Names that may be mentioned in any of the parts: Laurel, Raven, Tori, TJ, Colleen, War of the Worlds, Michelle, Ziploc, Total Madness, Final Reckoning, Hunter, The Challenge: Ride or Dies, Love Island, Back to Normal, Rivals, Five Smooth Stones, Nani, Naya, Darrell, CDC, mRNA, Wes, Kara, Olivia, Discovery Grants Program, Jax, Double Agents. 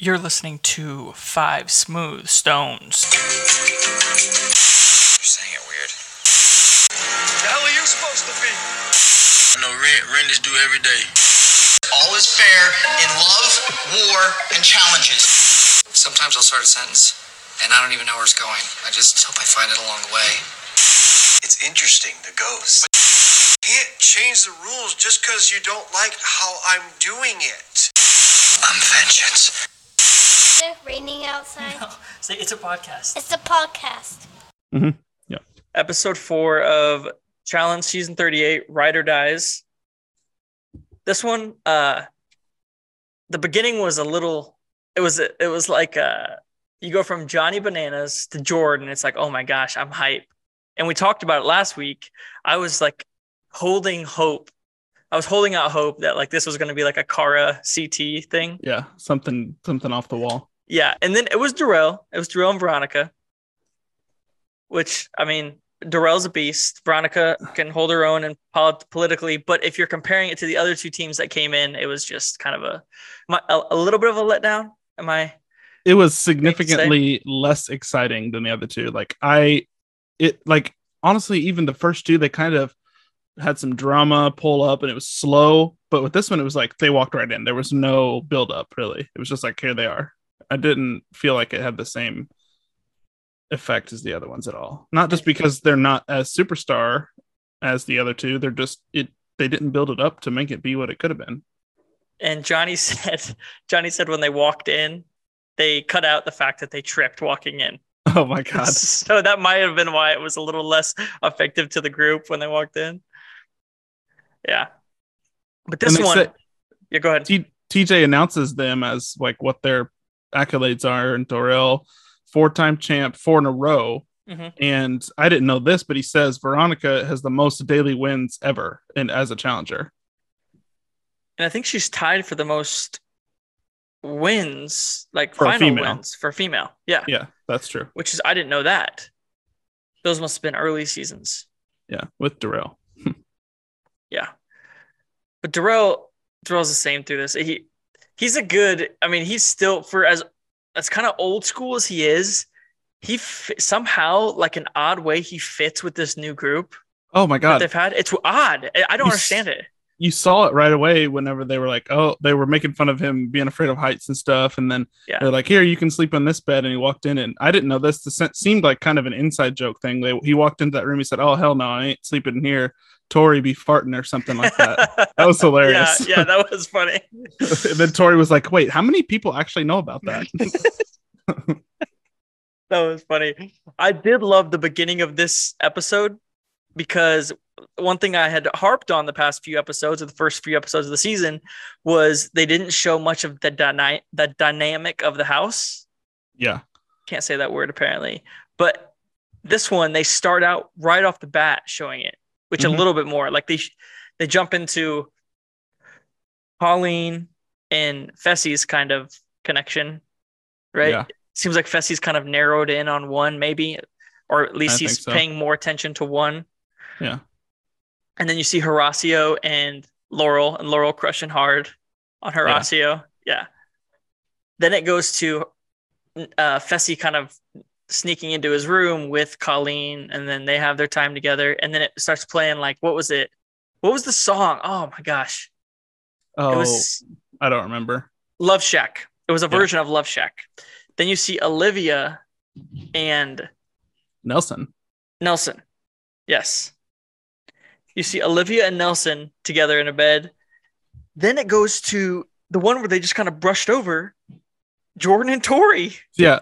You're listening to Five Smooth Stones. You're saying it weird. The hell are you supposed to be? I know rent is due every day. All is fair in love, war, and challenges. Sometimes I'll start a sentence, and I don't even know where it's going. I just hope I find it along the way. It's interesting, the ghost. You can't change the rules just because you don't like how I'm doing it. I'm vengeance. Is it raining outside? No, it's a podcast. It's a podcast. Mm-hmm. Yeah. Episode 4 of Challenge Season 38, Ride or Dies. This one, the beginning was a little, it was like you go from Johnny Bananas to Jordan. It's like, oh my gosh, I'm hype. And we talked about it last week. I was like holding hope. I was holding out hope that like this was going to be like a Kara CT thing. Yeah, something off the wall. Yeah, and then it was Darrell. It was Darrell and Veronica, which, I mean, Darrell's a beast. Veronica can hold her own and politically, but if you're comparing it to the other two teams that came in, it was just kind of a little bit of a letdown. It was significantly less exciting than the other two. Honestly, even the first two, they kind of had some drama pull up and it was slow, but with this one it was like they walked right in. There was no build up, really. It was just like, here they are. I didn't feel like it had the same effect as the other ones at all. Not just because they're not as superstar as the other two, they're just they didn't build it up to make it be what it could have been. And Johnny said when they walked in, they cut out the fact that they tripped walking in. Oh my god. So that might have been why it was a little less effective to the group when they walked in. Yeah, but this one, yeah, go ahead. TJ announces them as like what their accolades are, and Darrell, 4-time champ, 4 in a row. Mm-hmm. And I didn't know this, but he says Veronica has the most daily wins ever, and as a challenger. And I think she's tied for the most wins, like for final wins for female. Yeah, that's true. Which is, I didn't know that. Those must have been early seasons. Yeah, with Darrell. Yeah, but Darrell's the same through this. He's a good. I mean, he's still, for as kind of old school as he is, he somehow, like an odd way, he fits with this new group. Oh my god, they've had, it's odd. I don't understand it. You saw it right away whenever they were like, oh, they were making fun of him being afraid of heights and stuff, and then they're like, here, you can sleep on this bed, and he walked in, and I didn't know this. This seemed like kind of an inside joke thing. He walked into that room, he said, oh hell no, I ain't sleeping in here. Tori be farting or something like that. That was hilarious. Yeah, that was funny. And then Tori was like, wait, how many people actually know about that? That was funny. I did love the beginning of this episode, because one thing I had harped on the past few episodes, or the first few episodes of the season, was they didn't show much of the dynamic of the house. Yeah. Can't say that word apparently. But this one, they start out right off the bat showing it. Which mm-hmm. a little bit more, like they jump into Colleen and Fessy's kind of connection, right? Yeah. Seems like Fessy's kind of narrowed in on one, maybe, or at least he's paying more attention to one. Yeah. And then you see Horacio and Laurel crushing hard on Horacio. Yeah. Then it goes to Fessy kind of sneaking into his room with Colleen, and then they have their time together, and then it starts playing, like, what was the song? Oh my gosh. Oh, I don't remember. Love Shack. It was a version of Love Shack. Then you see Olivia and Nelson. Yes. You see Olivia and Nelson together in a bed. Then it goes to the one where they just kind of brushed over Jordan and Tori. Yeah.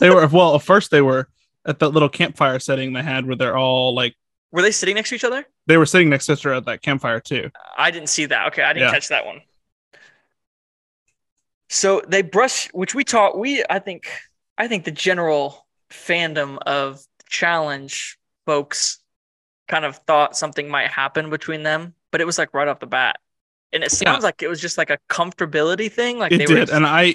They were, well, at first they were at that little campfire setting they had where they're all like, were they sitting next to each other? They were sitting next to each other at that campfire too. I didn't see that. Okay. I didn't catch that one. So they brush, which I think the general fandom of Challenge folks kind of thought something might happen between them, but it was like right off the bat. And it sounds like it was just like a comfortability thing. Like they did. And I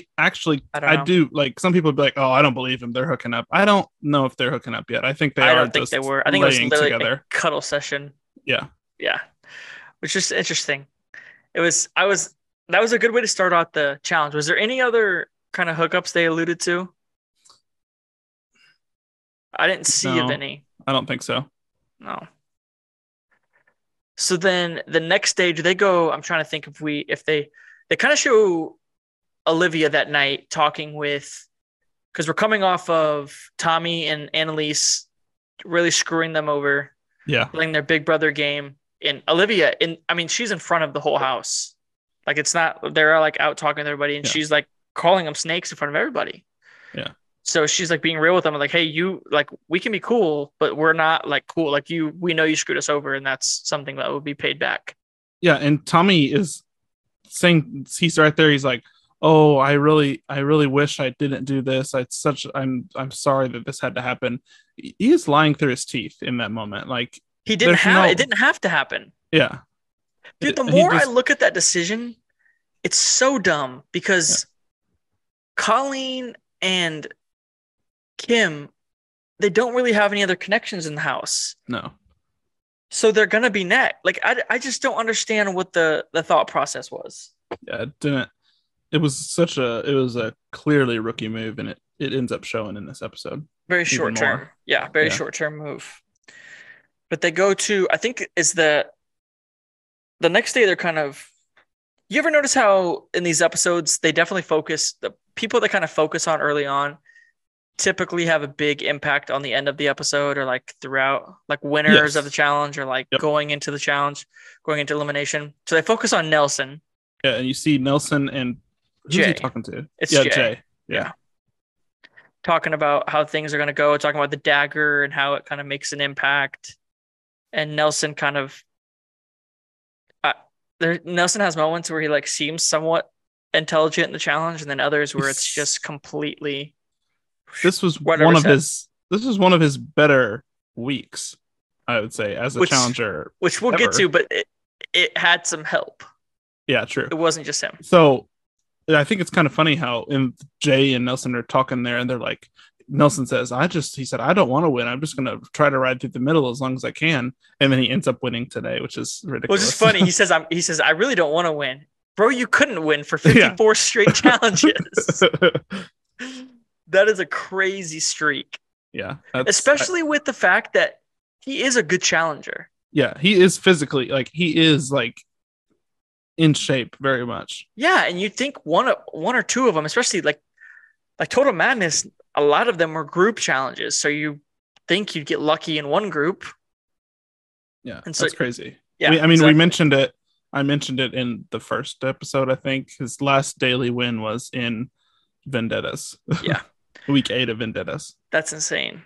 do like, some people would be like, oh, I don't believe him, they're hooking up. I don't know if they're hooking up yet. I think they are. I don't think they were. I think it was literally a cuddle session. Yeah. Yeah. Which is interesting. That was a good way to start out the challenge. Was there any other kind of hookups they alluded to? I didn't see of any. I don't think so. No. So then the next stage they go, I'm trying to think if they kind of show Olivia that night talking with, because we're coming off of Tommy and Annalise really screwing them over. Yeah. Playing their big brother game. And Olivia, she's in front of the whole house. Like, it's not, they're like out talking to everybody, and she's like calling them snakes in front of everybody. Yeah. So she's like being real with them, like, hey, you, like, we can be cool, but we're not like cool. Like, we know you screwed us over, and that's something that would be paid back. Yeah. And Tommy is saying, he's right there. He's like, oh, I really wish I didn't do this. I'm sorry that this had to happen. He is lying through his teeth in that moment. Like, it didn't have to happen. Yeah. Dude, the more I look at that decision, it's so dumb, because Colleen and Kim, they don't really have any other connections in the house. No. So they're going to be next. Like, I just don't understand what the thought process was. Yeah, it didn't. It was a clearly rookie move, and it ends up showing in this episode. Very short term. More. Yeah, very short term move. But they go to, I think is the next day, they're kind of, you ever notice how in these episodes, they definitely focus, the people that kind of focus on early on typically have a big impact on the end of the episode, or like throughout, like winners of the challenge, or like going into the challenge, going into elimination. So they focus on Nelson. Yeah, and you see Nelson and who's Jay. He talking to? It's Jay. Yeah. Talking about how things are going to go, talking about the dagger and how it kind of makes an impact. And Nelson kind of, Nelson has moments where he like seems somewhat intelligent in the challenge, and then others where it's just completely. This was one of his better weeks, I would say, as a challenger. Which we'll get to, but it had some help. Yeah, true. It wasn't just him. So I think it's kind of funny how Jay and Nelson are talking there, and they're like, Nelson says, he said, I don't want to win. I'm just going to try to ride through the middle as long as I can. And then he ends up winning today, which is ridiculous. Which is funny. He says, I really don't want to win. Bro, you couldn't win for 54 straight challenges. That is a crazy streak. Yeah. Especially with the fact that he is a good challenger. Yeah. He is physically, like, he is like in shape very much. Yeah. And you'd think one or two of them, especially like Total Madness, a lot of them were group challenges, so you think you'd get lucky in one group. Yeah, and so, that's crazy. Yeah, exactly. We mentioned it. I mentioned it in the first episode, I think. His last daily win was in Vendettas. Yeah. Week 8 of Vendettas. That's insane.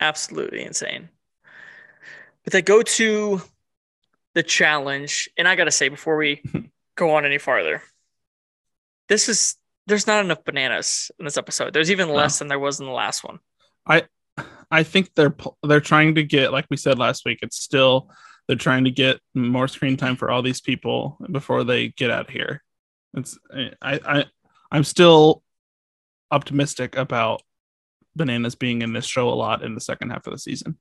Absolutely insane. But they go to the challenge, and I got to say, before we go on any farther, there's not enough bananas in this episode. There's even less than there was in the last one. I think they're trying to get, like we said last week, they're trying to get more screen time for all these people before they get out of here. I'm still optimistic about bananas being in this show a lot in the second half of the season.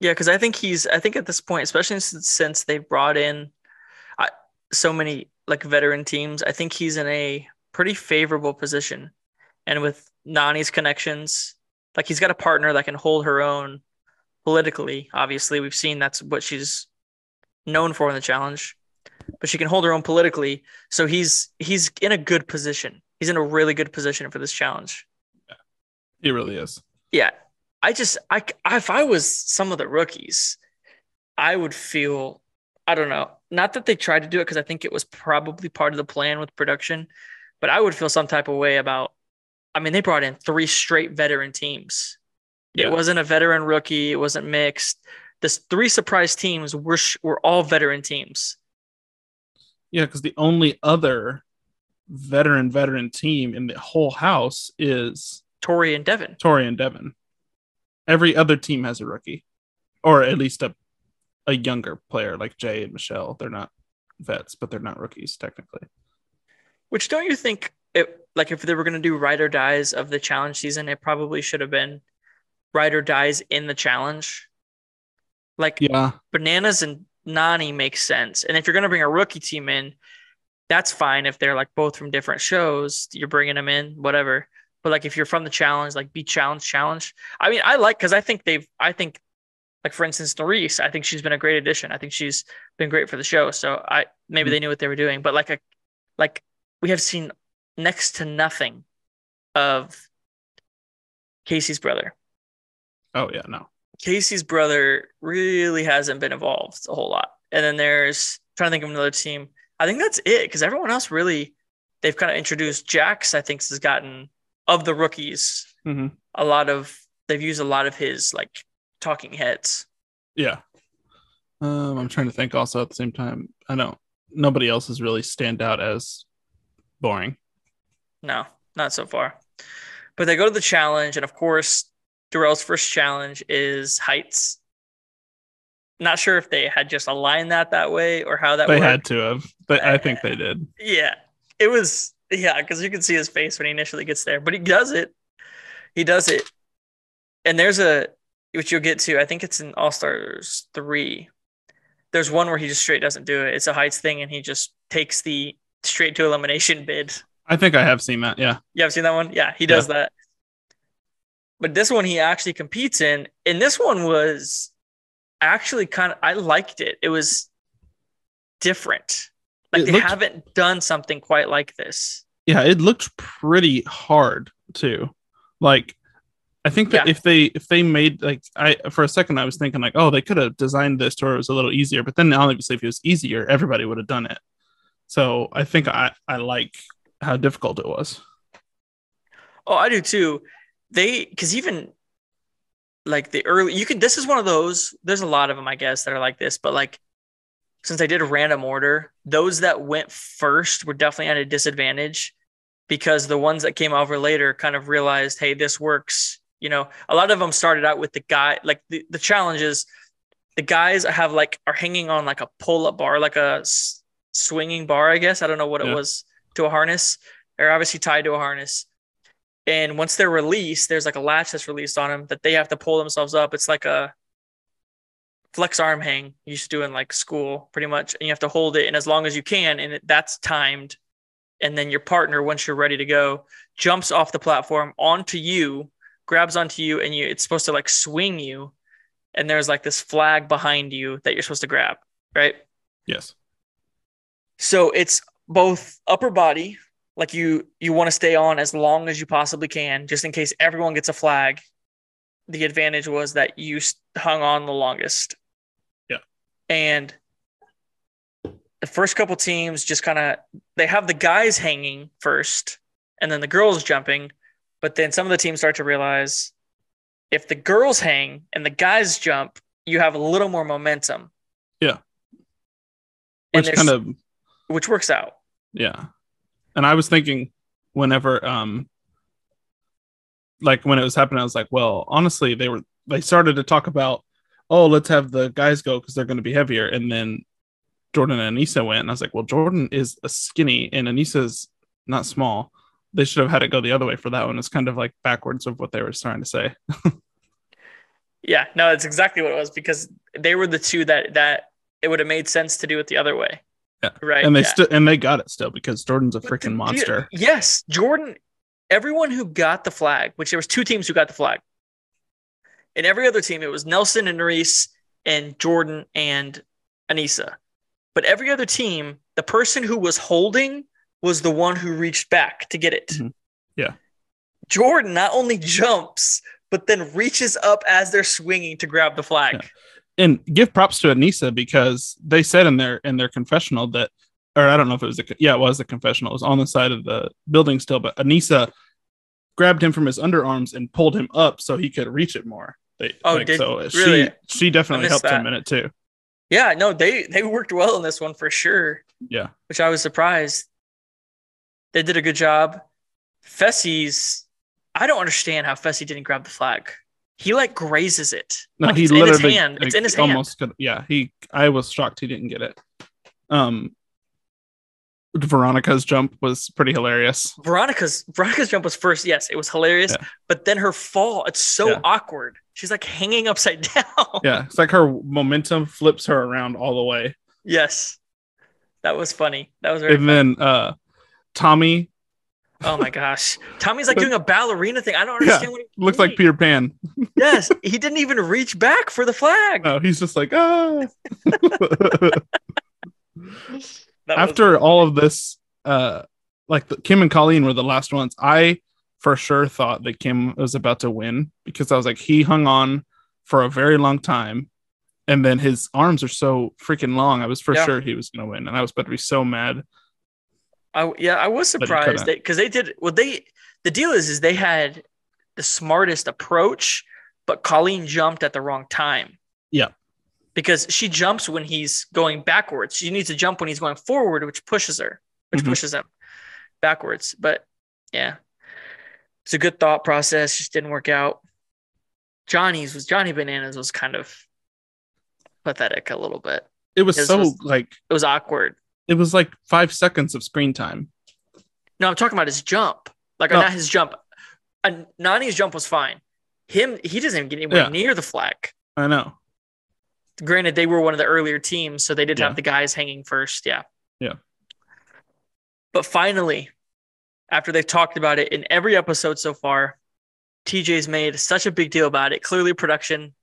Yeah, because I think at this point, especially since they've brought in so many like veteran teams, I think he's in a pretty favorable position. And with Nani's connections, like, he's got a partner that can hold her own politically. Obviously, we've seen that's what she's known for in the challenge, but she can hold her own politically. So he's in a good position. He's in a really good position for this challenge. Yeah, he really is. Yeah. I if I was some of the rookies, I would feel, I don't know. Not that they tried to do it, because I think it was probably part of the plan with production, but I would feel some type of way about, they brought in 3 straight veteran teams. Yeah. It wasn't a veteran rookie. It wasn't mixed. This 3 surprise teams were all veteran teams. Yeah, because the only other veteran team in the whole house is Tori and Devin. Every other team has a rookie, or at least a younger player, like Jay and Michelle. They're not vets, but they're not rookies technically. Which, don't you think if they were going to do ride or dies of the challenge season, it probably should have been ride or dies in the challenge? Like, Bananas and Nani makes sense. And if you're going to bring a rookie team in, that's fine if they're like both from different shows, you're bringing them in, whatever. But like if you're from the challenge, like be challenged. I mean, I like, because I think like, for instance, Nereese, I think she's been a great addition. I think she's been great for the show. So maybe they knew what they were doing, but like we have seen next to nothing of Casey's brother. Oh yeah, no. Casey's brother really hasn't been involved a whole lot. And then there's, I'm trying to think of another team. I think that's it, because everyone else really, they've kind of introduced Jax, I think has gotten, of the rookies, they've used a lot of his like talking heads. Yeah. I'm trying to think also at the same time. I know nobody else has really stand out as boring. No, not so far. But they go to the challenge, and of course, Darrell's first challenge is heights. Not sure if they had just aligned that way or how that worked. They had to have, but I think they did. Yeah, it was, yeah, because you can see his face when he initially gets there, but he does it. He does it. And there's which you'll get to, I think it's in All-Stars 3. There's one where he just straight doesn't do it. It's a heights thing, and he just takes the straight to elimination bid. I think I have seen that, yeah. You have seen that one? Yeah, he does that. But this one he actually competes in, and this one was actually kind of, I liked it. It was different. Like they haven't done something quite like this. Yeah, it looked pretty hard too. Like I think that if they made, like, I for a second I was thinking like, oh, they could have designed this to where it was a little easier, but then obviously if it was easier, everybody would have done it. So I think I like how difficult it was. Oh, I do too. Because even like the early, this is one of those, there's a lot of them, I guess, that are like this, but like, since I did a random order, those that went first were definitely at a disadvantage because the ones that came over later kind of realized, hey, this works. You know, a lot of them started out with the guy, like the challenges, the guys have like, are hanging on like a pull-up bar, like a swinging bar, I guess. I don't know what it was, to a harness. They're obviously tied to a harness. And once they're released, there's like a latch that's released on them that they have to pull themselves up. It's like a flex arm hang you used to do in like school pretty much, and you have to hold it and as long as you can, and that's timed, and then your partner, once you're ready to go, jumps off the platform onto you, grabs onto you, and it's supposed to like swing you, and there's like this flag behind you that you're supposed to grab, right? Yes. So it's both upper body, like you want to stay on as long as you possibly can, just in case everyone gets a flag. The advantage was that you hung on the longest. Yeah. And the first couple teams just kind of, they have the guys hanging first and then the girls jumping. But then some of the teams start to realize if the girls hang and the guys jump, you have a little more momentum. Yeah. Which works out. Yeah. And I was thinking whenever, like when it was happening, I was like, well, honestly, they started to talk about, oh, let's have the guys go because they're going to be heavier. And then Jordan and Anissa went. And I was like, well, Jordan is a skinny and Anissa's not small. They should have had it go the other way for that one. It's kind of like backwards of what they were trying to say. Yeah, no, it's exactly what it was, because they were the two that it would have made sense to do it the other way. Yeah. Right. And they got it still, because Jordan's a freaking monster. Yes. Jordan. Everyone who got the flag, which there was two teams who got the flag. In every other team, it was Nelson and Nereese and Jordan and Anissa. But every other team, the person who was holding was the one who reached back to get it. Mm-hmm. Yeah. Jordan not only jumps, but then reaches up as they're swinging to grab the flag. Yeah. And give props to Anissa, because they said in their confessional that, or I don't know if it was it was a confessional. It was on the side of the building still, but Anissa grabbed him from his underarms and pulled him up so he could reach it more. She definitely helped him in it too. Yeah, no, they worked well in this one for sure. Yeah. Which I was surprised. They did a good job. I don't understand how Fessy didn't grab the flag. He like grazes it. No, like, it's literally in his hand. It's in his hand. Almost could, yeah, I was shocked he didn't get it. Veronica's jump was pretty hilarious. Veronica's jump was first. Yes, it was hilarious. Yeah. But then her fall, it's so awkward. She's like hanging upside down. Yeah, it's like her momentum flips her around all the way. Yes. That was funny. That was very funny. And then Tommy. Oh my gosh. Tommy's like doing a ballerina thing. I don't understand what he looks like Peter Pan. Yes. He didn't even reach back for the flag. No, he's just like, ah. After all of this, like Kim and Colleen were the last ones. I for sure thought that Kim was about to win because I was like, he hung on for a very long time. And then his arms are so freaking long. I was for sure he was going to win. And I was about to be so mad. I was surprised because they did. Well, the deal is they had the smartest approach, but Colleen jumped at the wrong time. Yeah. Because she jumps when he's going backwards. She needs to jump when he's going forward, which pushes her, which pushes him backwards. But yeah, it's a good thought process. Just didn't work out. Johnny Bananas was kind of pathetic a little bit. It was awkward. It was like 5 seconds of screen time. No, I'm talking about his jump. Like, not his jump. Nani's jump was fine. He doesn't even get anywhere near the flag. I know. Granted, they were one of the earlier teams, so they did have the guys hanging first. Yeah. Yeah. But finally, after they've talked about it in every episode so far, TJ's made such a big deal about it. Clearly, production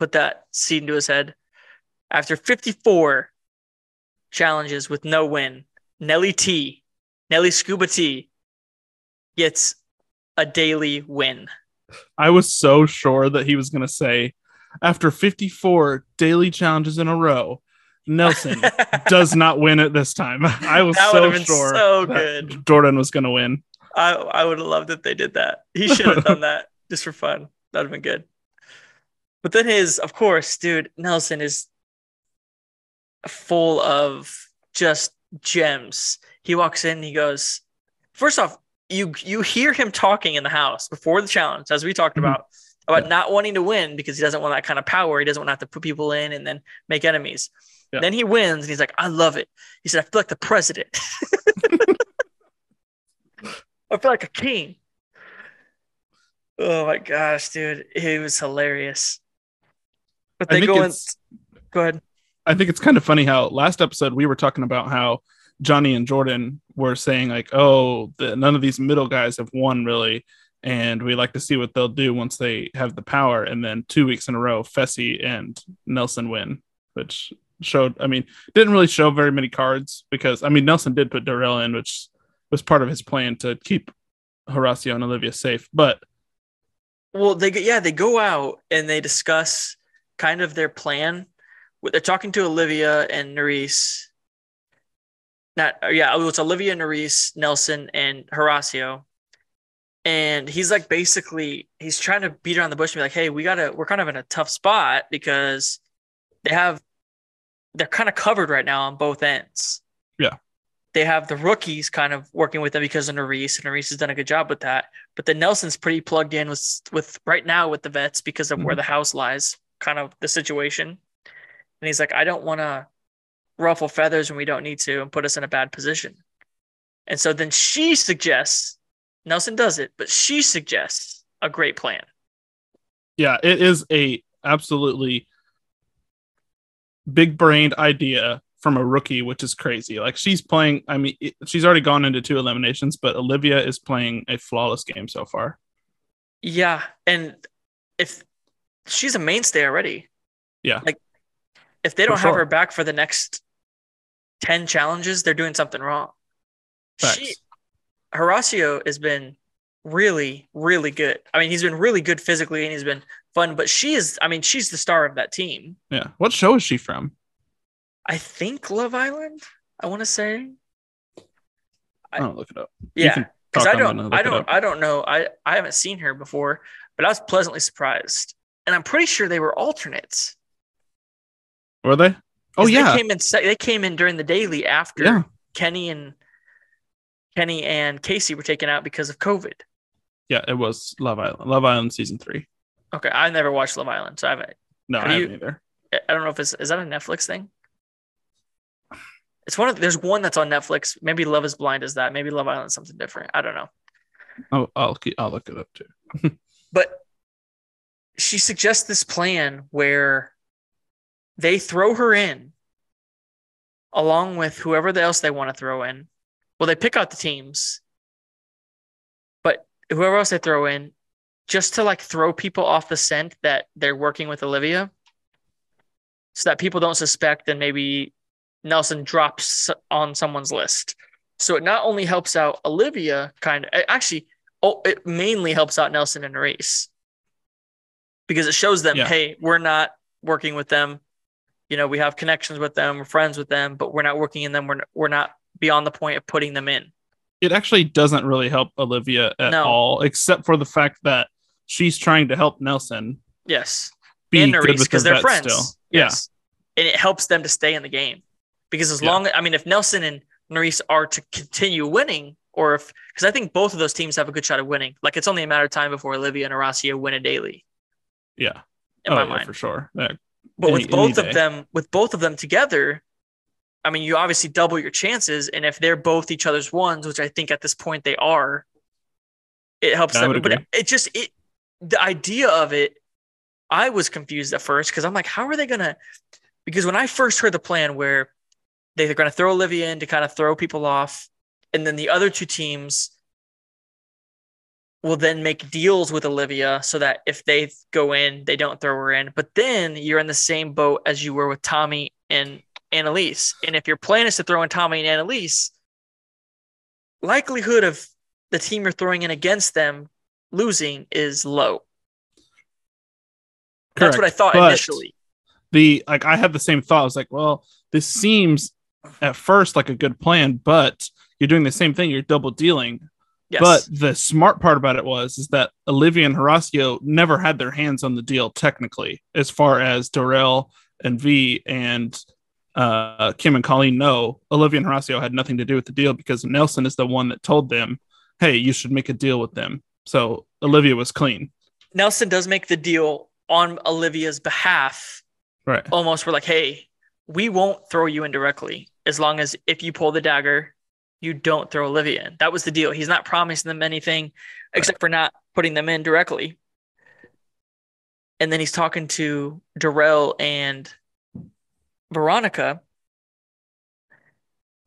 put that seed into his head. After 54 challenges with no win, Nelly Scuba T gets a daily win. I was so sure that he was going to say, after 54 daily challenges in a row, Nelson does not win at this time. I was so sure that Jordan was going to win. I would have loved if they did that. He should have done that just for fun. That would have been good. But then of course, dude, Nelson is full of just gems. He walks in and he goes, first off, you hear him talking in the house before the challenge, as we talked about not wanting to win because he doesn't want that kind of power. He doesn't want to have to put people in and then make enemies. Yeah. Then he wins and he's like, I love it. He said, I feel like the president. I feel like a king. Oh my gosh, dude. It was hilarious. But they go ahead. I think it's kind of funny how last episode we were talking about how Johnny and Jordan were saying like, oh, none of these middle guys have won really. And we like to see what they'll do once they have the power. And then 2 weeks in a row, Fessy and Nelson win, which showed, I mean, didn't really show very many cards because, I mean, Nelson did put Darrell in, which was part of his plan to keep Horacio and Olivia safe. But. Well, they go out and they discuss kind of their plan. They're talking to Olivia and Nereese. It's Olivia, Nereese, Nelson, and Horacio. And he's like, basically, he's trying to beat around the bush and be like, hey, we're kind of in a tough spot because they're kind of covered right now on both ends. Yeah. They have the rookies kind of working with them because of Nereese, and Nereese has done a good job with that. But then Nelson's pretty plugged in with right now with the vets because of where the house lies, kind of the situation. And he's like, I don't want to ruffle feathers when we don't need to and put us in a bad position. And so then she suggests, Nelson does it, but she suggests a great plan. Yeah, it is a absolutely big-brained idea from a rookie, which is crazy. Like, she's playing, I mean, she's already gone into 2 eliminations, but Olivia is playing a flawless game so far. Yeah, and if she's a mainstay already. Yeah. Like, if they don't have her back for the next 10 challenges, they're doing something wrong. Horacio has been really, really good. I mean, he's been really good physically and he's been fun, but she's the star of that team. Yeah. What show is she from? I think Love Island, I want to say. I don't look it up. Yeah. Because I don't know. I haven't seen her before, but I was pleasantly surprised. And I'm pretty sure they were alternates. Were they? Oh yeah. They came in during the daily after Kenny and Casey were taken out because of COVID. Yeah, it was Love Island. Love Island season 3. Okay, I never watched Love Island, so I haven't. No, I haven't either. I don't know if is that a Netflix thing. It's there's one that's on Netflix. Maybe Love Is Blind is that. Maybe Love Island is something different. I don't know. Oh, I'll look it up too. But she suggests this plan where they throw her in along with whoever else they want to throw in. Well, they pick out the teams, but whoever else they throw in, just to like throw people off the scent that they're working with Olivia, so that people don't suspect and maybe Nelson drops on someone's list. So it not only helps out Olivia, kind of actually, it mainly helps out Nelson and Reese, because it shows them, hey, we're not working with them. You know, we have connections with them, we're friends with them, but we're not working in them. We're not beyond the point of putting them in. It actually doesn't really help Olivia at all, except for the fact that she's trying to help Nelson. Yes. And Nereese, because they're friends. Still. Yes. Yeah. And it helps them to stay in the game, because as long as, I mean, if Nelson and Nereese are to continue winning, or if, because I think both of those teams have a good shot of winning. Like, it's only a matter of time before Olivia and Horacio win a daily. Yeah. In my mind. For sure. But with both of them, together, I mean, you obviously double your chances. And if they're both each other's ones, which I think at this point they are, it helps them. But it just, the idea of it, I was confused at first, because I'm like, how are they going to, because when I first heard the plan where they're going to throw Olivia in to kind of throw people off, and then the other two teams will then make deals with Olivia so that if they go in, they don't throw her in. But then you're in the same boat as you were with Tommy and Annalise. And if your plan is to throw in Tommy and Annalise, likelihood of the team you're throwing in against them losing is low. Correct. That's what I thought initially. I had the same thought. I was like, well, this seems at first like a good plan, but you're doing the same thing. You're double dealing. Yes. But the smart part about it is that Olivia and Horacio never had their hands on the deal technically, as far as Darrell and V and Kim and Colleen know. Olivia and Horacio had nothing to do with the deal, because Nelson is the one that told them, hey, you should make a deal with them. So Olivia was clean. Nelson does make the deal on Olivia's behalf. Right. Almost, we're like, hey, we won't throw you in directly as long as if you pull the dagger, you don't throw Olivia in. That was the deal. He's not promising them anything except for not putting them in directly. And then he's talking to Darrell and Veronica,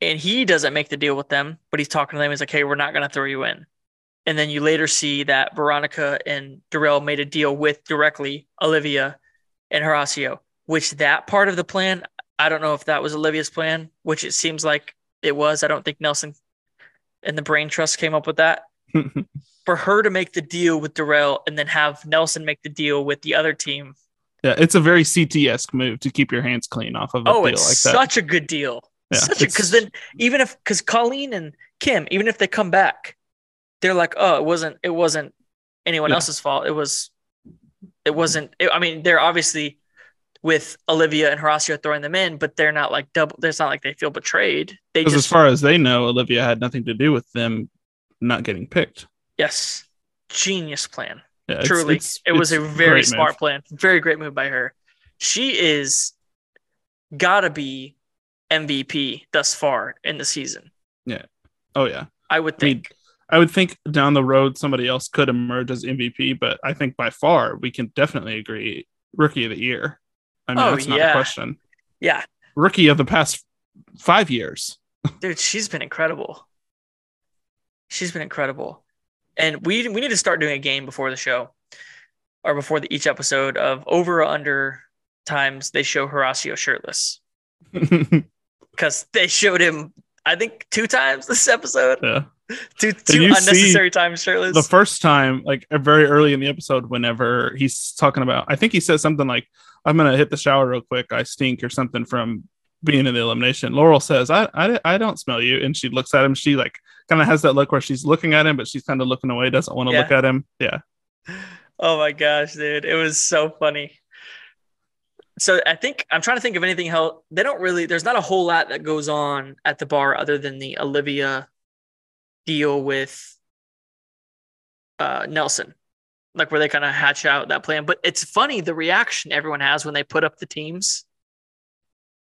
and he doesn't make the deal with them, but he's talking to them. He's like, hey, we're not going to throw you in. And then you later see that Veronica and Darrell made a deal with directly Olivia and Horacio, which that part of the plan, I don't know if that was Olivia's plan, which it seems like it was. I don't think Nelson and the brain trust came up with that. For her to make the deal with Darrell and then have Nelson make the deal with the other team. Yeah, it's a very CT-esque move to keep your hands clean off of a deal like that. Oh, such a good deal. Yeah, because then because Colleen and Kim, even if they come back, they're like, oh, it wasn't anyone else's fault. It wasn't, I mean, they're obviously with Olivia and Horacio throwing them in, but they're not like it's not like they feel betrayed. Because as far as they know, Olivia had nothing to do with them not getting picked. Yes. Genius plan. Yeah, truly, it was a very smart plan. Very great move by her. She is gotta be MVP thus far in the season. Yeah. Oh yeah. I would think. I would think down the road somebody else could emerge as MVP, but I think by far we can definitely agree Rookie of the Year. I mean, that's not a question. Yeah. Rookie of the past 5 years. Dude, she's been incredible. She's been incredible. And we need to start doing a game before the show, or before each episode, of over or under times they show Horacio shirtless. Because they showed him, I think, 2 times this episode. Yeah. Two unnecessary times shirtless. The first time, like very early in the episode, whenever he's talking about, I think he says something like, I'm going to hit the shower real quick. I stink or something from being in the elimination. Laurel says, I don't smell you. And she looks at him. She like kind of has that look where she's looking at him, but she's kind of looking away. Doesn't want to look at him. Yeah. Oh my gosh, dude. It was so funny. So I think I'm trying to think of anything else. They don't really, there's not a whole lot that goes on at the bar other than the Olivia deal with Nelson. Like where they kind of hatch out that plan. But it's funny the reaction everyone has when they put up the teams.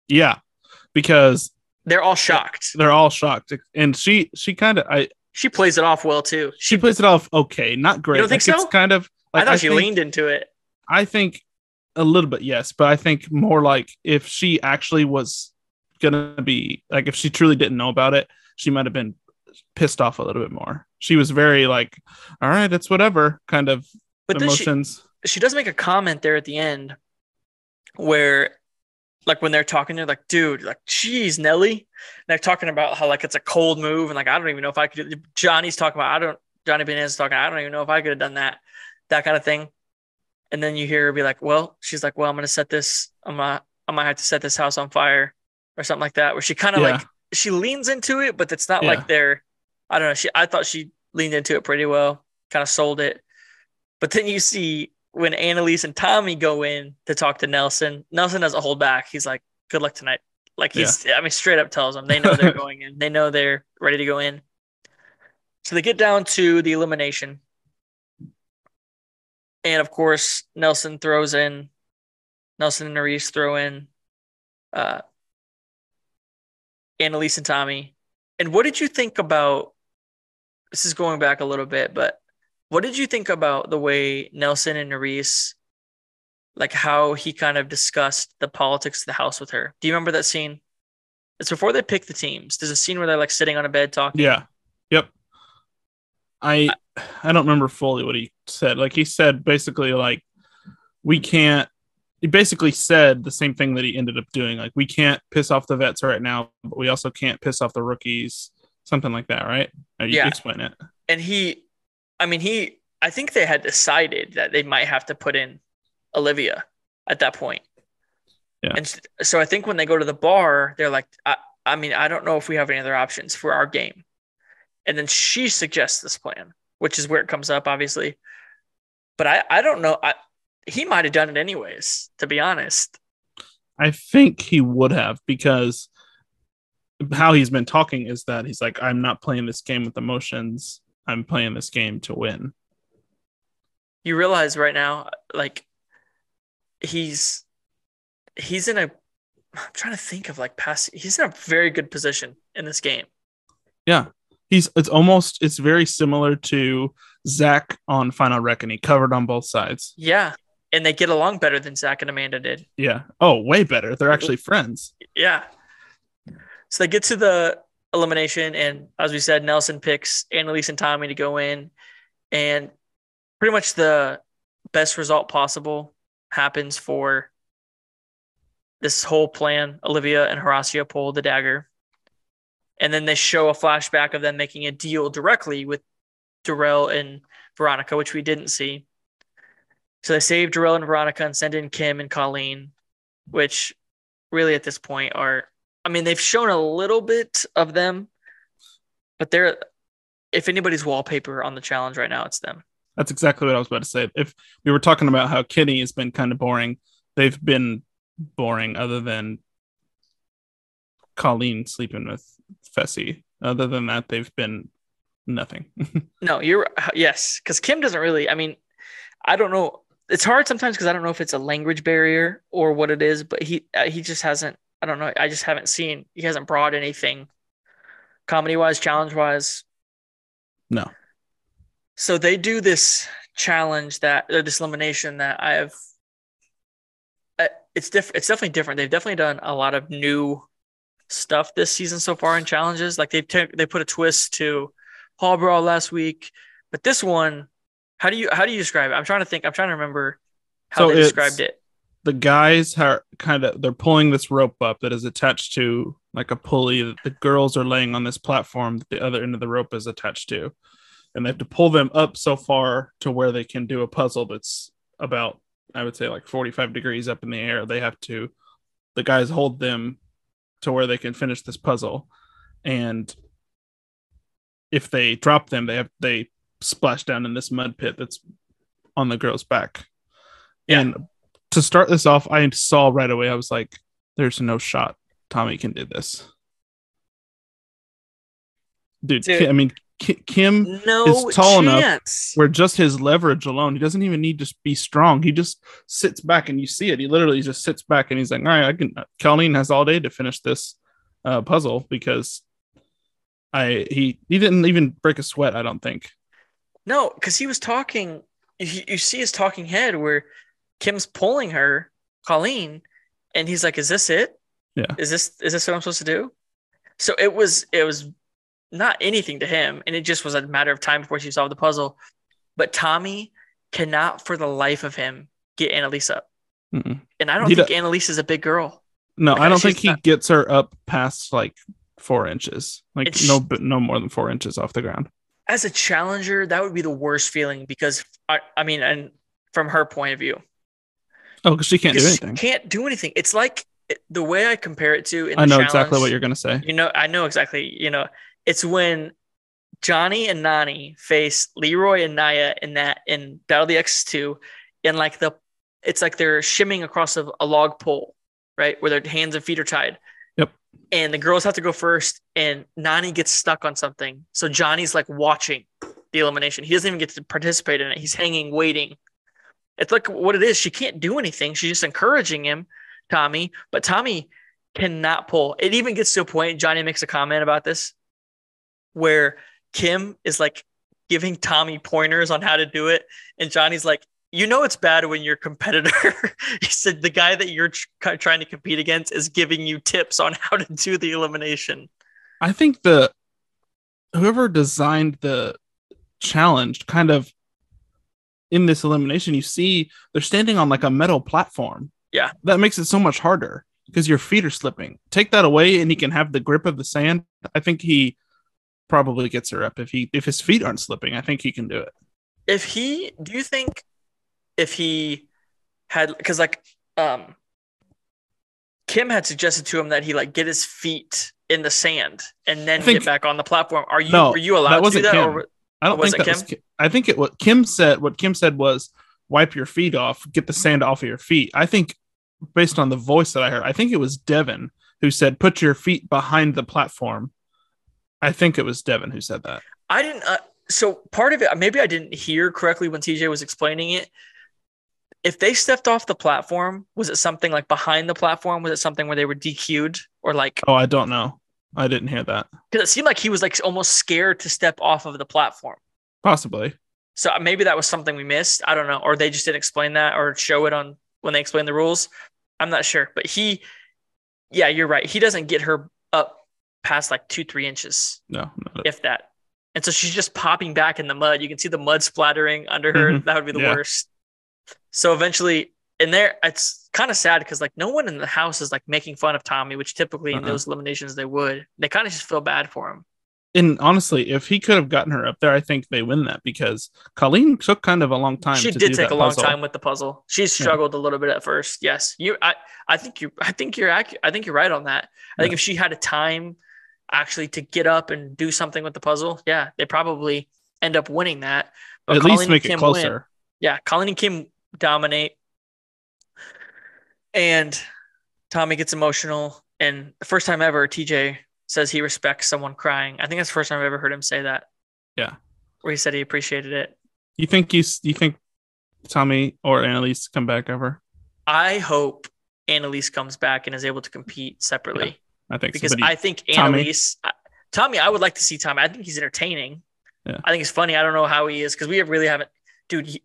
Yeah, because they're all shocked. And she kind of she plays it off well too. She plays it off okay, not great. You don't think so? It's kind of like, I thought she leaned into it. I think a little bit, yes, but I think more like if she actually was gonna be like, if she truly didn't know about it, she might have been pissed off a little bit more. She was very like, all right, it's whatever kind of but emotions. She does make a comment there at the end where, like, when they're talking, they're like, dude, like, geez, Nelly. And they're talking about how, like, it's a cold move. And, like, I don't even know if I could do, Johnny's talking about, Johnny Bananas is talking, I don't even know if I could have done that, that kind of thing. And then you hear her be like, well, she's like, well, I'm going to set this, I might have to set this house on fire or something like that. Where she kind of like, she leans into it, but it's not like they're, I don't know. I thought she leaned into it pretty well, kind of sold it. But then you see, when Annalise and Tommy go in to talk to Nelson, Nelson doesn't hold back. He's like, good luck tonight. Like, he's, I mean, straight up tells them, they know they're going in. They know they're ready to go in. So they get down to the elimination. And of course, Nelson and Nereese throw in Annalise and Tommy. And what did you think about, this is going back a little bit, but what did you think about the way Nelson and Nereese, like how he kind of discussed the politics of the house with her? Do you remember that scene? It's before they pick the teams. There's a scene where they're like sitting on a bed talking. Yeah. Yep. I don't remember fully what he said. Like, he said basically like, we can't, he basically said the same thing that he ended up doing. Like, we can't piss off the vets right now, but we also can't piss off the rookies. Something like that, right? You explain it. And I think they had decided that they might have to put in Olivia at that point. Yeah. And so I think when they go to the bar, they're like, I don't know if we have any other options for our game. And then she suggests this plan, which is where it comes up, obviously. But I don't know. He might have done it anyways, to be honest. I think he would have, because how he's been talking is that he's like, I'm not playing this game with emotions. I'm playing this game to win. You realize right now, like, he's in a, I'm trying to think of like past, he's in a very good position in this game. Yeah. It's very similar to Zach on Final Reckoning, covered on both sides. Yeah. And they get along better than Zach and Amanda did. Yeah. Oh, way better. They're actually friends. Yeah. So they get to the elimination, and as we said, Nelson picks Annalise and Tommy to go in, and pretty much the best result possible happens for this whole plan. Olivia and Horacio pull the dagger, and then they show a flashback of them making a deal directly with Darrell and Veronica, which we didn't see. So they save Darrell and Veronica and send in Kim and Colleen, which really at this point are, I mean, they've shown a little bit of them, but they're, if anybody's wallpaper on the challenge right now, it's them. That's exactly what I was about to say. If we were talking about how Kenny has been kind of boring, they've been boring other than Colleen sleeping with Fessy. Other than that, they've been nothing. No, yes. Cause Kim doesn't really, I mean, I don't know. It's hard sometimes because I don't know if it's a language barrier or what it is, but he just hasn't, I don't know. I just haven't seen. He hasn't brought anything comedy-wise, challenge-wise. No. So they do this challenge this elimination that I have. It's different. It's definitely different. They've definitely done a lot of new stuff this season so far in challenges. Like they put a twist to Hall Brawl last week, but this one, how do you describe it? I'm trying to think. I'm trying to remember how they described it. The guys are they're pulling this rope up that is attached to like a pulley that the girls are laying on this platform that the other end of the rope is attached to. And they have to pull them up so far to where they can do a puzzle that's about, I would say, like 45 degrees up in the air. They have to, the guys hold them to where they can finish this puzzle. And if they drop them, they splash down in this mud pit that's on the girls' back. Yeah. And to start this off, I saw right away, I was like, there's no shot Tommy can do this. Dude. I mean, Kim is tall enough where just his leverage alone, he doesn't even need to be strong. He just sits back and you see it. He literally just sits back and he's like, all right, Colleen has all day to finish this puzzle, because he didn't even break a sweat, I don't think. No, because he was talking. You see his talking head where Kim's pulling her, Colleen, and he's like, is this it? Yeah. Is this what I'm supposed to do? So it was not anything to him, and it just was a matter of time before she solved the puzzle. But Tommy cannot for the life of him get Annalise up. Mm-mm. And I don't think Annalise is a big girl. No, like, I don't think he gets her up past like 4 inches. Like no more than 4 inches off the ground. As a challenger, that would be the worst feeling because I mean, and from her point of view. Oh, because she can't do anything. She can't do anything. It's like the way I compare it to. I know exactly what you're going to say. It's when Johnny and Nani face Leroy and Naya in Battle of the X2, and like it's like they're shimming across a log pole, right? Where their hands and feet are tied. Yep. And the girls have to go first, and Nani gets stuck on something. So Johnny's like watching the elimination. He doesn't even get to participate in it. He's hanging, waiting. It's like what it is. She can't do anything. She's just encouraging him, Tommy. But Tommy cannot pull. It even gets to a point, Johnny makes a comment about this, where Kim is like giving Tommy pointers on how to do it. And Johnny's like, it's bad when your competitor, he said, the guy that you're trying to compete against is giving you tips on how to do the elimination. I think whoever designed the challenge kind of in this elimination, you see they're standing on like a metal platform. Yeah. That makes it so much harder because your feet are slipping. Take that away and he can have the grip of the sand. I think he probably gets her up if his feet aren't slipping. I think he can do it. Because Kim had suggested to him that he like get his feet in the sand and then get back on the platform. Were you allowed to do that? I think it was Kim said. What Kim said was wipe your feet off, get the sand off of your feet. I think based on the voice that I heard, I think it was Devin who said put your feet behind the platform. I think it was Devin who said that. I didn't. So part of it, maybe I didn't hear correctly when TJ was explaining it. If they stepped off the platform, was it something like behind the platform? Was it something where they were DQ'd or like? Oh, I don't know. I didn't hear that. Because it seemed like he was like almost scared to step off of the platform. Possibly. So maybe that was something we missed. I don't know. Or they just didn't explain that or show it on when they explain the rules. I'm not sure. But you're right. He doesn't get her up past like 2-3 inches. No, if that. And so she's just popping back in the mud. You can see the mud splattering under her. Mm-hmm. That would be the worst. So eventually in there, it's kind of sad because like no one in the house is like making fun of Tommy, which typically in those eliminations they would. They kind of just feel bad for him. And honestly, if he could have gotten her up there, I think they win that because Colleen took kind of a long time. She did take a long time with the puzzle. She struggled a little bit at first. Yes, I think you're right on that. I think if she had a time actually to get up and do something with the puzzle, yeah, they probably end up winning that. But at least make it closer. Win. Yeah, Colleen and Kim dominate, and Tommy gets emotional. And the first time ever, TJ says he respects someone crying. I think that's the first time I've ever heard him say that. Yeah, where he said he appreciated it. You think Tommy or Annalise come back ever? I hope Annalise comes back and is able to compete separately. Yeah. I think because so, I think Annalise, Tommy, I would like to see Tommy. I think he's entertaining. Yeah. I think he's funny. I don't know how he is because we really haven't, dude.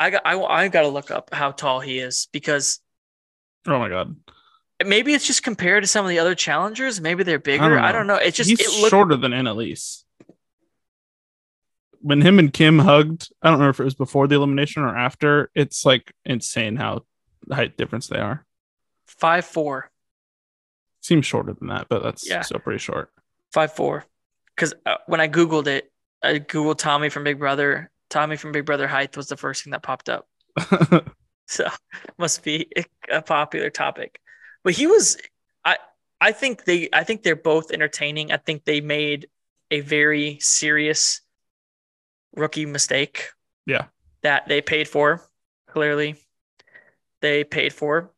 I got to look up how tall he is because. Oh my God. Maybe it's just compared to some of the other challengers. Maybe they're bigger. I don't know. It's just it looked shorter than Annalise. When him and Kim hugged, I don't remember if it was before the elimination or after. It's like insane how height difference they are. 5'4". Seems shorter than that, but that's still pretty short. 5'4". Because when I Googled it, I Googled Tommy from Big Brother. Tommy from Big Brother height was the first thing that popped up. So must be a popular topic. But he was, I think they're both entertaining. I think they made a very serious rookie mistake. Yeah. That they paid for. Clearly they paid for.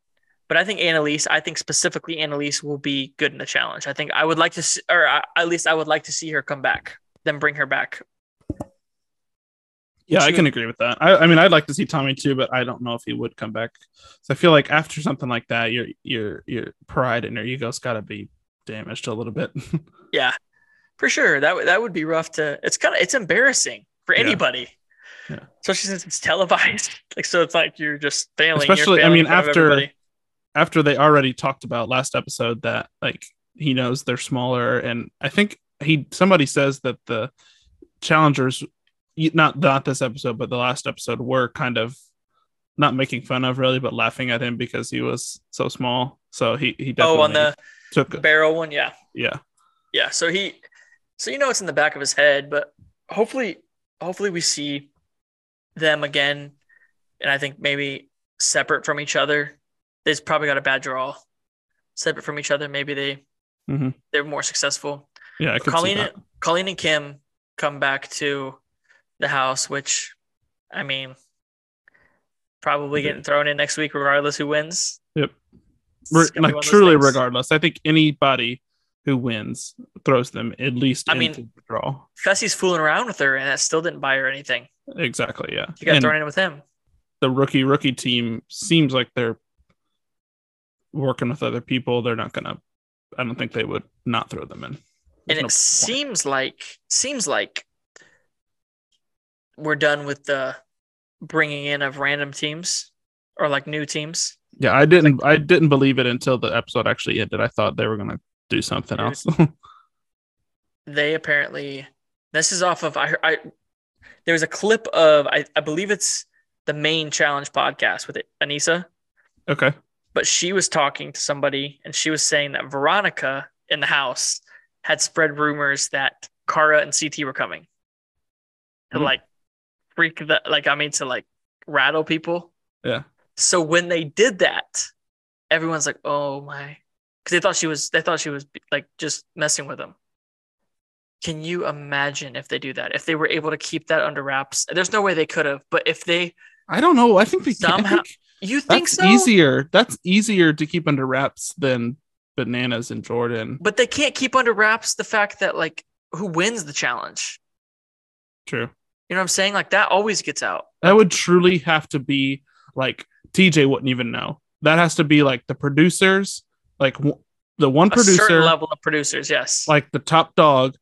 But I think specifically Annalise will be good in the challenge. I think I would like to see, or at least I would like to see her come back, then bring her back. Yeah, I can agree with that. I mean, I'd like to see Tommy too, but I don't know if he would come back. So I feel like after something like that, your pride and your ego's got to be damaged a little bit. Yeah, for sure. That would be rough to. It's embarrassing for anybody. Yeah. Especially since it's televised. Like, so it's like you're just failing. Especially, you're failing after. Everybody. after they already talked about last episode that like he knows they're smaller, and I think somebody says that the challengers, not this episode but the last episode, were kind of not making fun of really, but laughing at him because he was so small. So he definitely on the took barrel one. Yeah. So it's in the back of his head, but hopefully we see them again. And I think maybe separate from each other. They've probably got a bad draw. Separate from each other, maybe they're more successful. Yeah, Colleen and Kim come back to the house, which I mean, probably getting thrown in next week, regardless who wins. Yep, like truly regardless. I think anybody who wins throws them at least into the draw. Fessy's fooling around with her, and that still didn't buy her anything. Exactly. Yeah, she got thrown in with him. The rookie team seems like they're working with other people. They're not gonna. I don't think they would not throw them in. Seems like we're done with the bringing in of random teams or like new teams. Yeah, I didn't believe it until the episode actually ended. I thought they were gonna do something else. They apparently. This is off of I. There was a clip of I believe it's the main challenge podcast with Anissa. Okay. But she was talking to somebody and she was saying that Veronica in the house had spread rumors that Kara and CT were coming to rattle people. Yeah. So when they did that, everyone's like, oh my, because they thought she was like just messing with them. Can you imagine if they do that? If they were able to keep that under wraps, there's no way they could have, but if they, I don't know. I think they somehow. You think so? That's easier to keep under wraps than Bananas and Jordan. But they can't keep under wraps the fact that like who wins the challenge. True. You know what I'm saying? Like that always gets out. That would truly have to be like TJ wouldn't even know. That has to be like the producers, like the one producer, a certain level of producers. Yes. Like the top dog,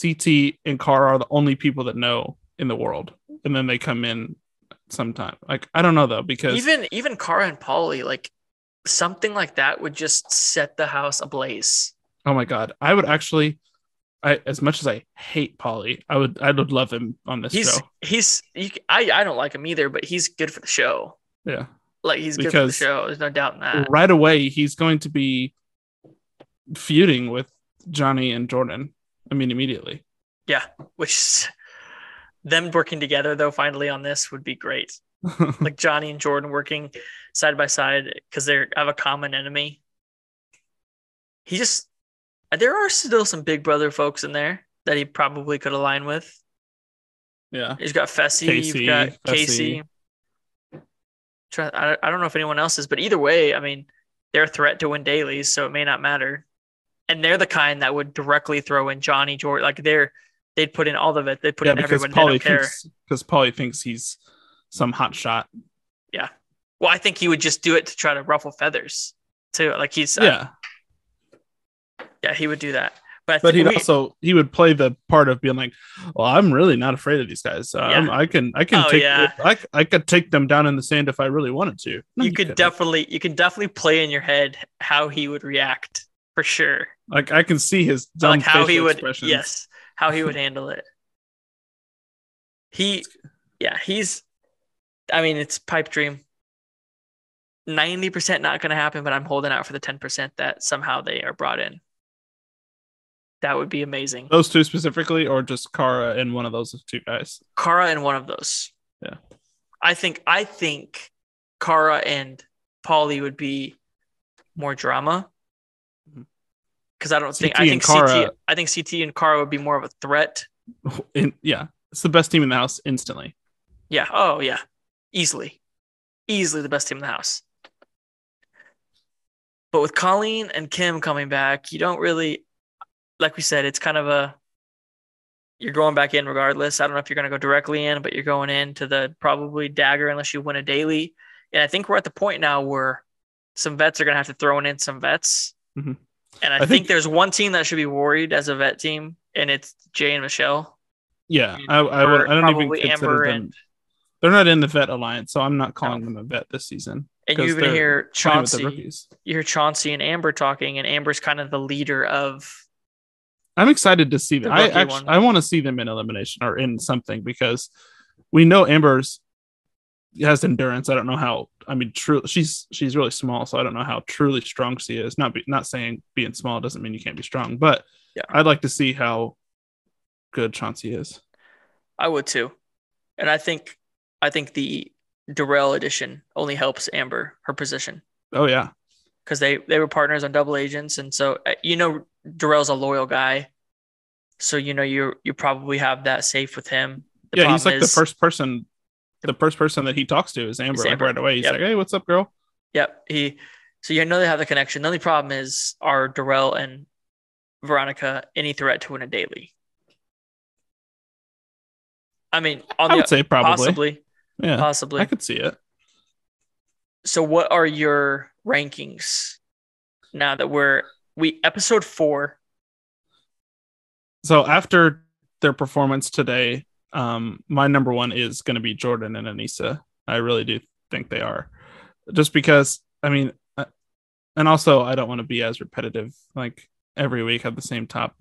CT and Kara are the only people that know in the world, and then they come in. Sometime, like I don't know though, because even Kara and Polly, like something like that would just set the house ablaze. Oh my god, I would actually, as much as I hate Polly, I would love him on this show. I don't like him either, but he's good for the show. Yeah, like he's good for the show. There's no doubt in that. Right away, he's going to be feuding with Johnny and Jordan. I mean, immediately. Yeah, which. Them working together, though, finally on this would be great. Like Johnny and Jordan working side by side because they have a common enemy. There are still some Big Brother folks in there that he probably could align with. Yeah. He's got Fessy. You've got Casey. I don't know if anyone else is, but either way, I mean, they're a threat to win dailies, so it may not matter. And they're the kind that would directly throw in Johnny, Jordan. Like they'd put in all of it. They put in everyone. Because Paulie thinks he's some hot shot. Yeah. Well, I think he would just do it to try to ruffle feathers too. Like he's yeah, he would do that. But he would play the part of being like, well, I'm really not afraid of these guys. I can take I could take them down in the sand if I really wanted to. No, you could definitely play in your head how he would react for sure. Like I can see his dumb facial expressions. Yes. How he would handle it. It's pipe dream. 90% not going to happen, but I'm holding out for the 10% that somehow they are brought in. That would be amazing. Those two specifically, or just Kara and one of those two guys? Kara and one of those. Yeah. I think Kara and Polly would be more drama. Because I think CT and Kara would be more of a threat. Yeah, it's the best team in the house instantly. Yeah. Oh yeah. Easily the best team in the house. But with Colleen and Kim coming back, you don't really, like we said, it's kind of you're going back in regardless. I don't know if you're going to go directly in, but you're going into the probably dagger unless you win a daily. And I think we're at the point now where some vets are going to have to throw in some vets. Mm-hmm. And I think there's one team that should be worried as a vet team, and it's Jay and Michelle. Yeah, I don't even consider Amber them. They're not in the vet alliance, so I'm not calling them a vet this season. And you even hear Chauncey. You hear Chauncey and Amber talking, and Amber's kind of the leader of. I'm excited to see that. I want to see them in elimination or in something, because we know Amber's has endurance. I don't know how. I mean, truly, she's really small, so I don't know how truly strong she is. Not saying being small doesn't mean you can't be strong, but yeah. I'd like to see how good Chauncey is. I would too, and I think the Darrell edition only helps Amber, her position. Oh yeah, because they were partners on Double Agents, and so Darrell's a loyal guy, so you probably have that safe with him. Yeah, he's like the first person that he talks to is Amber. Amber. Like right away. He's like, "Hey, what's up, girl?" Yep. So they have the connection. The only problem is, are Darrell and Veronica any threat to win a daily? I mean, I would say probably. Possibly. Yeah, possibly. I could see it. So what are your rankings now that we're episode 4? So after their performance today, my number one is going to be Jordan and Anissa. I really do think they are, just because, I mean, and also I don't want to be as repetitive, like every week have the same top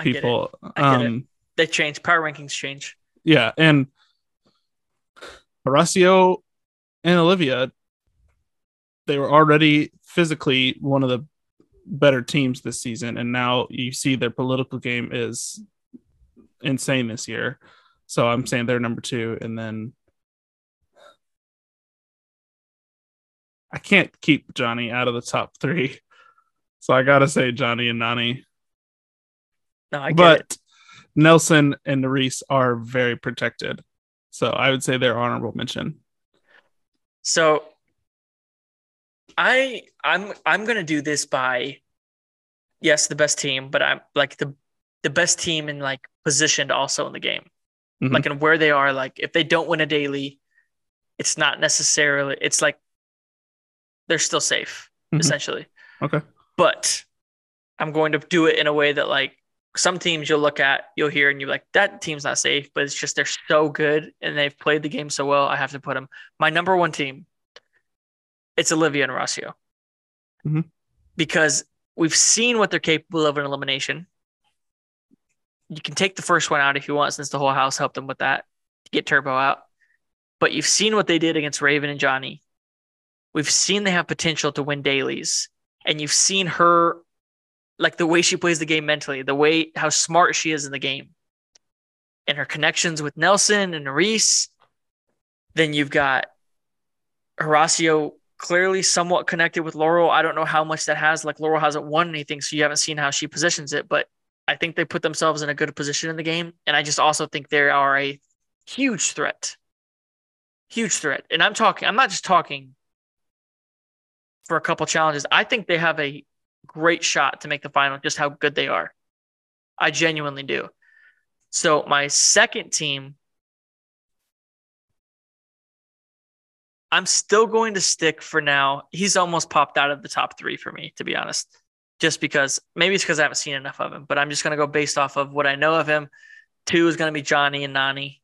people. I get it. They change. Power rankings change. Yeah. And Horacio and Olivia, they were already physically one of the better teams this season, and now you see their political game is insane this year. So I'm saying they're number 2, and then I can't keep Johnny out of the top 3, so I gotta say Johnny and Nani. No, I get it. Nelson and Nereese are very protected, so I would say they're honorable mention. So I'm gonna do this by, yes, the best team, but I'm like the best team and like positioned also in the game, like in where they are. Like if they don't win a daily, it's not necessarily. It's like they're still safe, essentially. Okay, but I'm going to do it in a way that, like, some teams you'll look at, you'll hear, and you're like, that team's not safe, but it's just they're so good and they've played the game so well, I have to put them. My number one team, it's Olivia and Horacio. Because we've seen what they're capable of in elimination. You can take the first one out if you want, since the whole house helped them with that, get Turbo out. But you've seen what they did against Raven and Johnny. We've seen they have potential to win dailies. And you've seen her, like the way she plays the game mentally, the way how smart she is in the game, and her connections with Nelson and Reese. Then you've got Horacio, clearly somewhat connected with Laurel. I don't know how much that has. Like, Laurel hasn't won anything, so you haven't seen how she positions it. But I think they put themselves in a good position in the game, and I just also think they are a huge threat. Huge threat. And I'm not just talking for a couple challenges. I think they have a great shot to make the final, just how good they are. I genuinely do. So my second team, I'm still going to stick for now. He's almost popped out of the top 3 for me, to be honest, just because, maybe it's because I haven't seen enough of him, but I'm just going to go based off of what I know of him. 2 is going to be Johnny and Nani.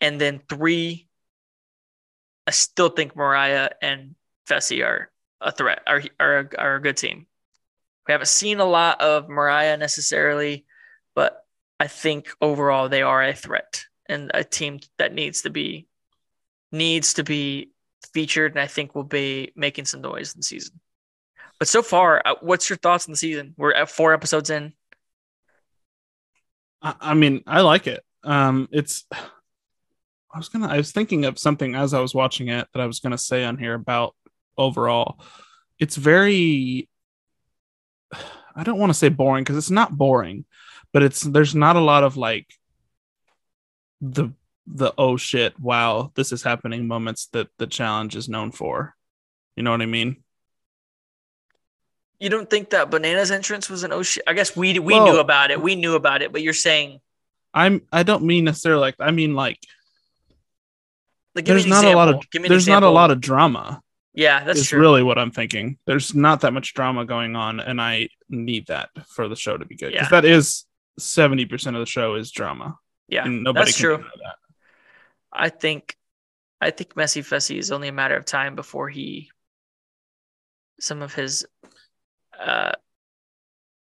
And then 3, I still think Mariah and Fessy are a threat, are a good team. We haven't seen a lot of Mariah necessarily, but I think overall they are a threat and a team that needs to be featured, and I think will be making some noise in the season. But so far, what's your thoughts on the season? We're at 4 episodes in. I mean, I like it. I was thinking of something as I was watching it that I was gonna say on here about overall. It's very, I don't want to say boring, because it's not boring, but there's not a lot of like the oh shit, wow, this is happening moments that the challenge is known for. You know what I mean? You don't think that Bananas entrance was an oh shit? I guess we knew about it. We knew about it, but you're saying I don't mean necessarily like, I mean like there's not a lot of drama. Yeah, that's true. It's really what I'm thinking. There's not that much drama going on, and I need that for the show to be good. Because that is 70% of the show is drama. Yeah, and nobody can do that. I think I think Messy Fessy is only a matter of time before some of his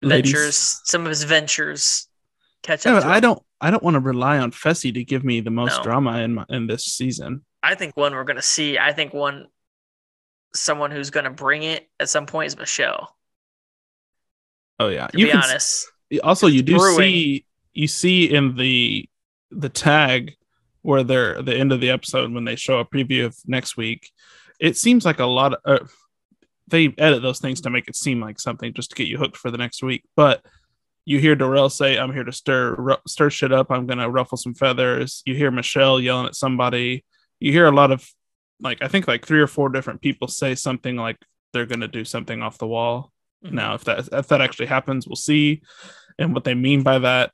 ventures catch up. No, I don't want to rely on Fessy to give me the most drama in this season. I think someone who's going to bring it at some point is Michelle. Oh yeah, to be honest. Also, you see in the tag where they're at the end of the episode when they show a preview of next week, it seems like a lot of they edit those things to make it seem like something just to get you hooked for the next week. But you hear Darrell say, "I'm here to stir shit up. I'm gonna ruffle some feathers." You hear Michelle yelling at somebody. You hear a lot of I think 3 or 4 different people say something like they're gonna do something off the wall. Mm-hmm. Now, if that actually happens, we'll see. And what they mean by that,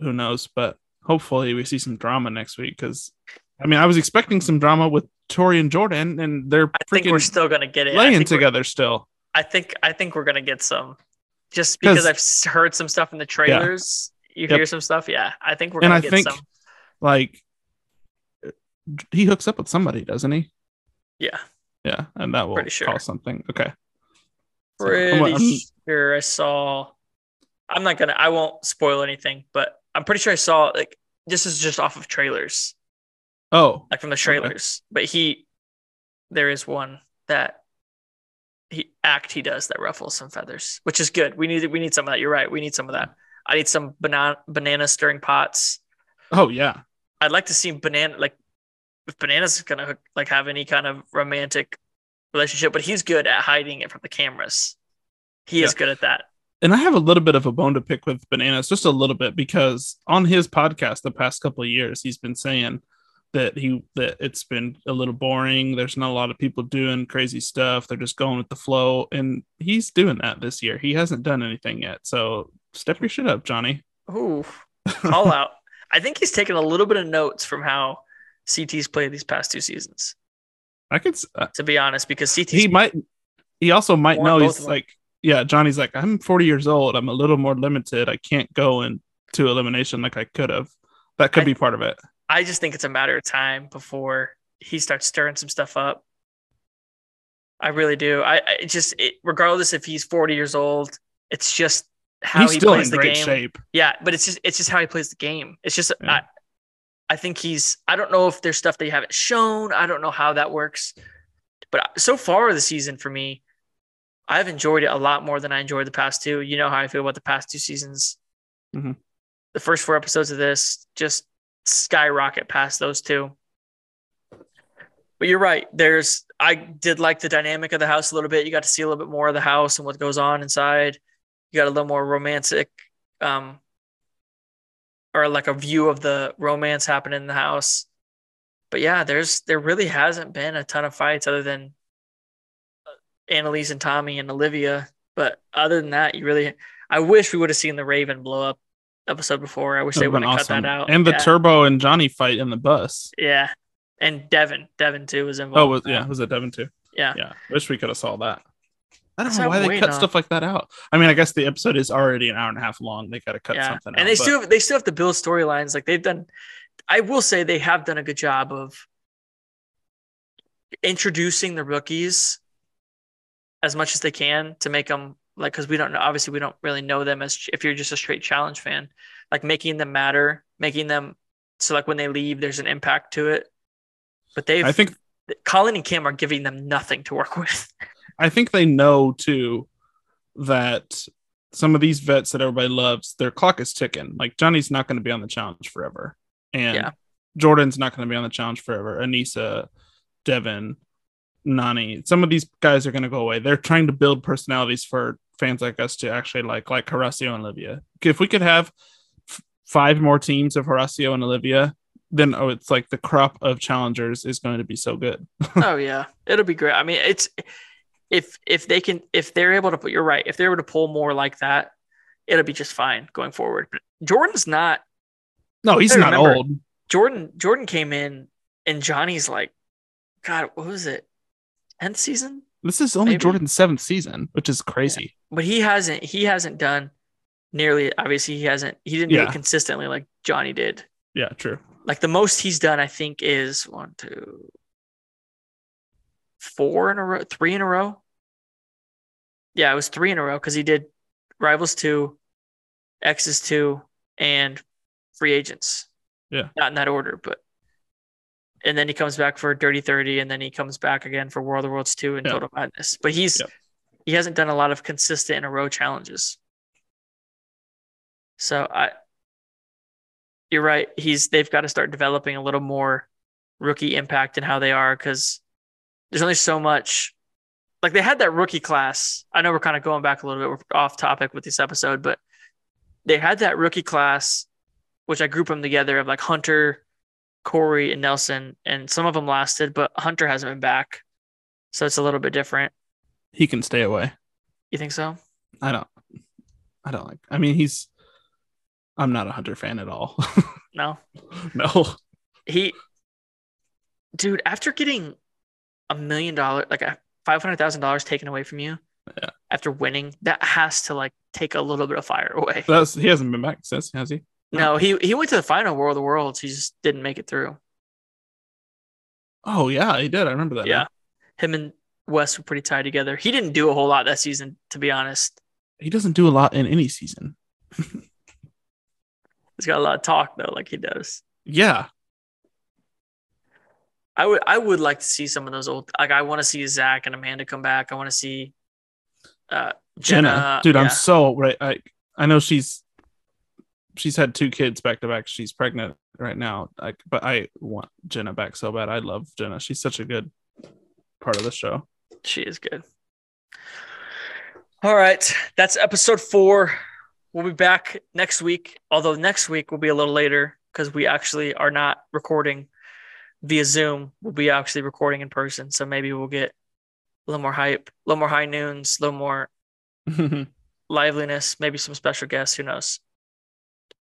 who knows? But hopefully we see some drama next week, because I was expecting some drama with Tori and Jordan, and I think we're still gonna get it. Laying together still. I think we're gonna get some, just because I've heard some stuff in the trailers. Yeah. You hear some stuff, yeah. I think we're gonna get some. Like, he hooks up with somebody, doesn't he? Yeah. Yeah, and that will call something. Okay. Pretty sure I saw. I won't spoil anything, but I'm pretty sure I saw this is just off of trailers. Oh, from the trailers. Okay. But there is one that he does that ruffles some feathers, which is good. We need some of that. You're right. We need some of that. I need some banana stirring pots. Oh yeah. I'd like to see if Bananas is gonna have any kind of romantic relationship, but he's good at hiding it from the cameras. He is good at that. And I have a little bit of a bone to pick with Bananas, just a little bit, because on his podcast the past couple of years, he's been saying that it's been a little boring. There's not a lot of people doing crazy stuff. They're just going with the flow. And he's doing that this year. He hasn't done anything yet. So step your shit up, Johnny. Ooh, call out. I think he's taken a little bit of notes from how CT's played these past 2 seasons. I could, to be honest, because CT, he also might know he's like, yeah, Johnny's like, I'm 40 years old. I'm a little more limited. I can't go into elimination like I could have. That could be part of it. I just think it's a matter of time before he starts stirring some stuff up. I really do. Regardless if he's 40 years old, it's just how he plays the game. He's still in great shape. Yeah, but it's just how he plays the game. It's just, yeah. I think I don't know if there's stuff that you haven't shown. I don't know how that works. But so far this season for me, I've enjoyed it a lot more than I enjoyed the past 2. You know how I feel about the past 2 seasons. Mm-hmm. The first 4 episodes of this just skyrocket past those 2. But you're right. I did like the dynamic of the house a little bit. You got to see a little bit more of the house and what goes on inside. You got a little more romantic, or like a view of the romance happening in the house. But yeah, there really hasn't been a ton of fights other than Annalise and Tommy and Olivia. But other than that, I wish we would have seen the Raven blow up episode before. I wish they would have cut that out. And the Turbo and Johnny fight in the bus. Yeah. And Devin too was involved. Was it Devin too? Yeah. Yeah. Wish we could have saw that. I don't know why they cut stuff like that out. I guess the episode is already an hour and a half long. They got to cut something out. And they still have to build storylines. I will say they have done a good job of introducing the rookies as much as they can to make them, because we don't know. Obviously, we don't really know them as if you're just a straight challenge fan, making them matter, making them so when they leave, there's an impact to it. But I think Colleen and Kim are giving them nothing to work with. I think they know too that some of these vets that everybody loves, their clock is ticking. Johnny's not going to be on the challenge forever, and Jordan's not going to be on the challenge forever. Anissa, Devin, Nani, some of these guys are going to go away. They're trying to build personalities for fans like us to actually like Horacio and Olivia. If we could have 5 more teams of Horacio and Olivia, then it's the crop of challengers is going to be so good. Oh yeah, it'll be great. It's. If they're able to put, you're right. If they're able to pull more like that, it'll be just fine going forward. But Jordan's not. No, he's not old. Jordan came in, and Johnny's God, what was it? 10th season. This is only Jordan's 7th season, which is crazy. Yeah. But he hasn't done nearly. Obviously, he didn't do it consistently like Johnny did. Yeah, true. Like the most he's done, I think, is 3 in a row. Yeah, it was 3 in a row because he did Rivals 2, X's 2, and Free Agents. Yeah. Not in that order, but. And then he comes back for Dirty 30, and then he comes back again for War of the Worlds 2 and Total Madness. But he hasn't done a lot of consistent in a row challenges. So you're right. They've got to start developing a little more rookie impact in how they are, because there's only so much. Like they had that rookie class. I know we're kind of going back a little bit. We're off topic with this episode, but they had that rookie class, which I group them together of like Hunter, Corey, and Nelson, and some of them lasted, but Hunter hasn't been back, so it's a little bit different. He can stay away. You think so? I don't like. I mean, I'm not a Hunter fan at all. No. Dude, after getting $1 million, like $500,000 taken away from you, after winning, that has to like take a little bit of fire away. He hasn't been back since, has he? No, he went to the final World of Worlds. He just didn't make it through. Oh, yeah, he did. I remember that. Yeah. Now. Him and Wes were pretty tied together. He didn't do a whole lot that season, to be honest. He doesn't do a lot in any season. He's got a lot of talk, though, like he does. Yeah. I would like to see some of those old... Like, I want to see Zach and Amanda come back. I want to see Jenna. Dude, yeah. I'm so... right. I know she's had 2 kids back to back. She's pregnant right now. But I want Jenna back so bad. I love Jenna. She's such a good part of the show. She is good. All right. That's episode 4. We'll be back next week. Although next week will be a little later because we actually are not recording via Zoom. We'll be actually recording in person. So maybe we'll get a little more hype, a little more high noons, a little more liveliness, maybe some special guests. Who knows?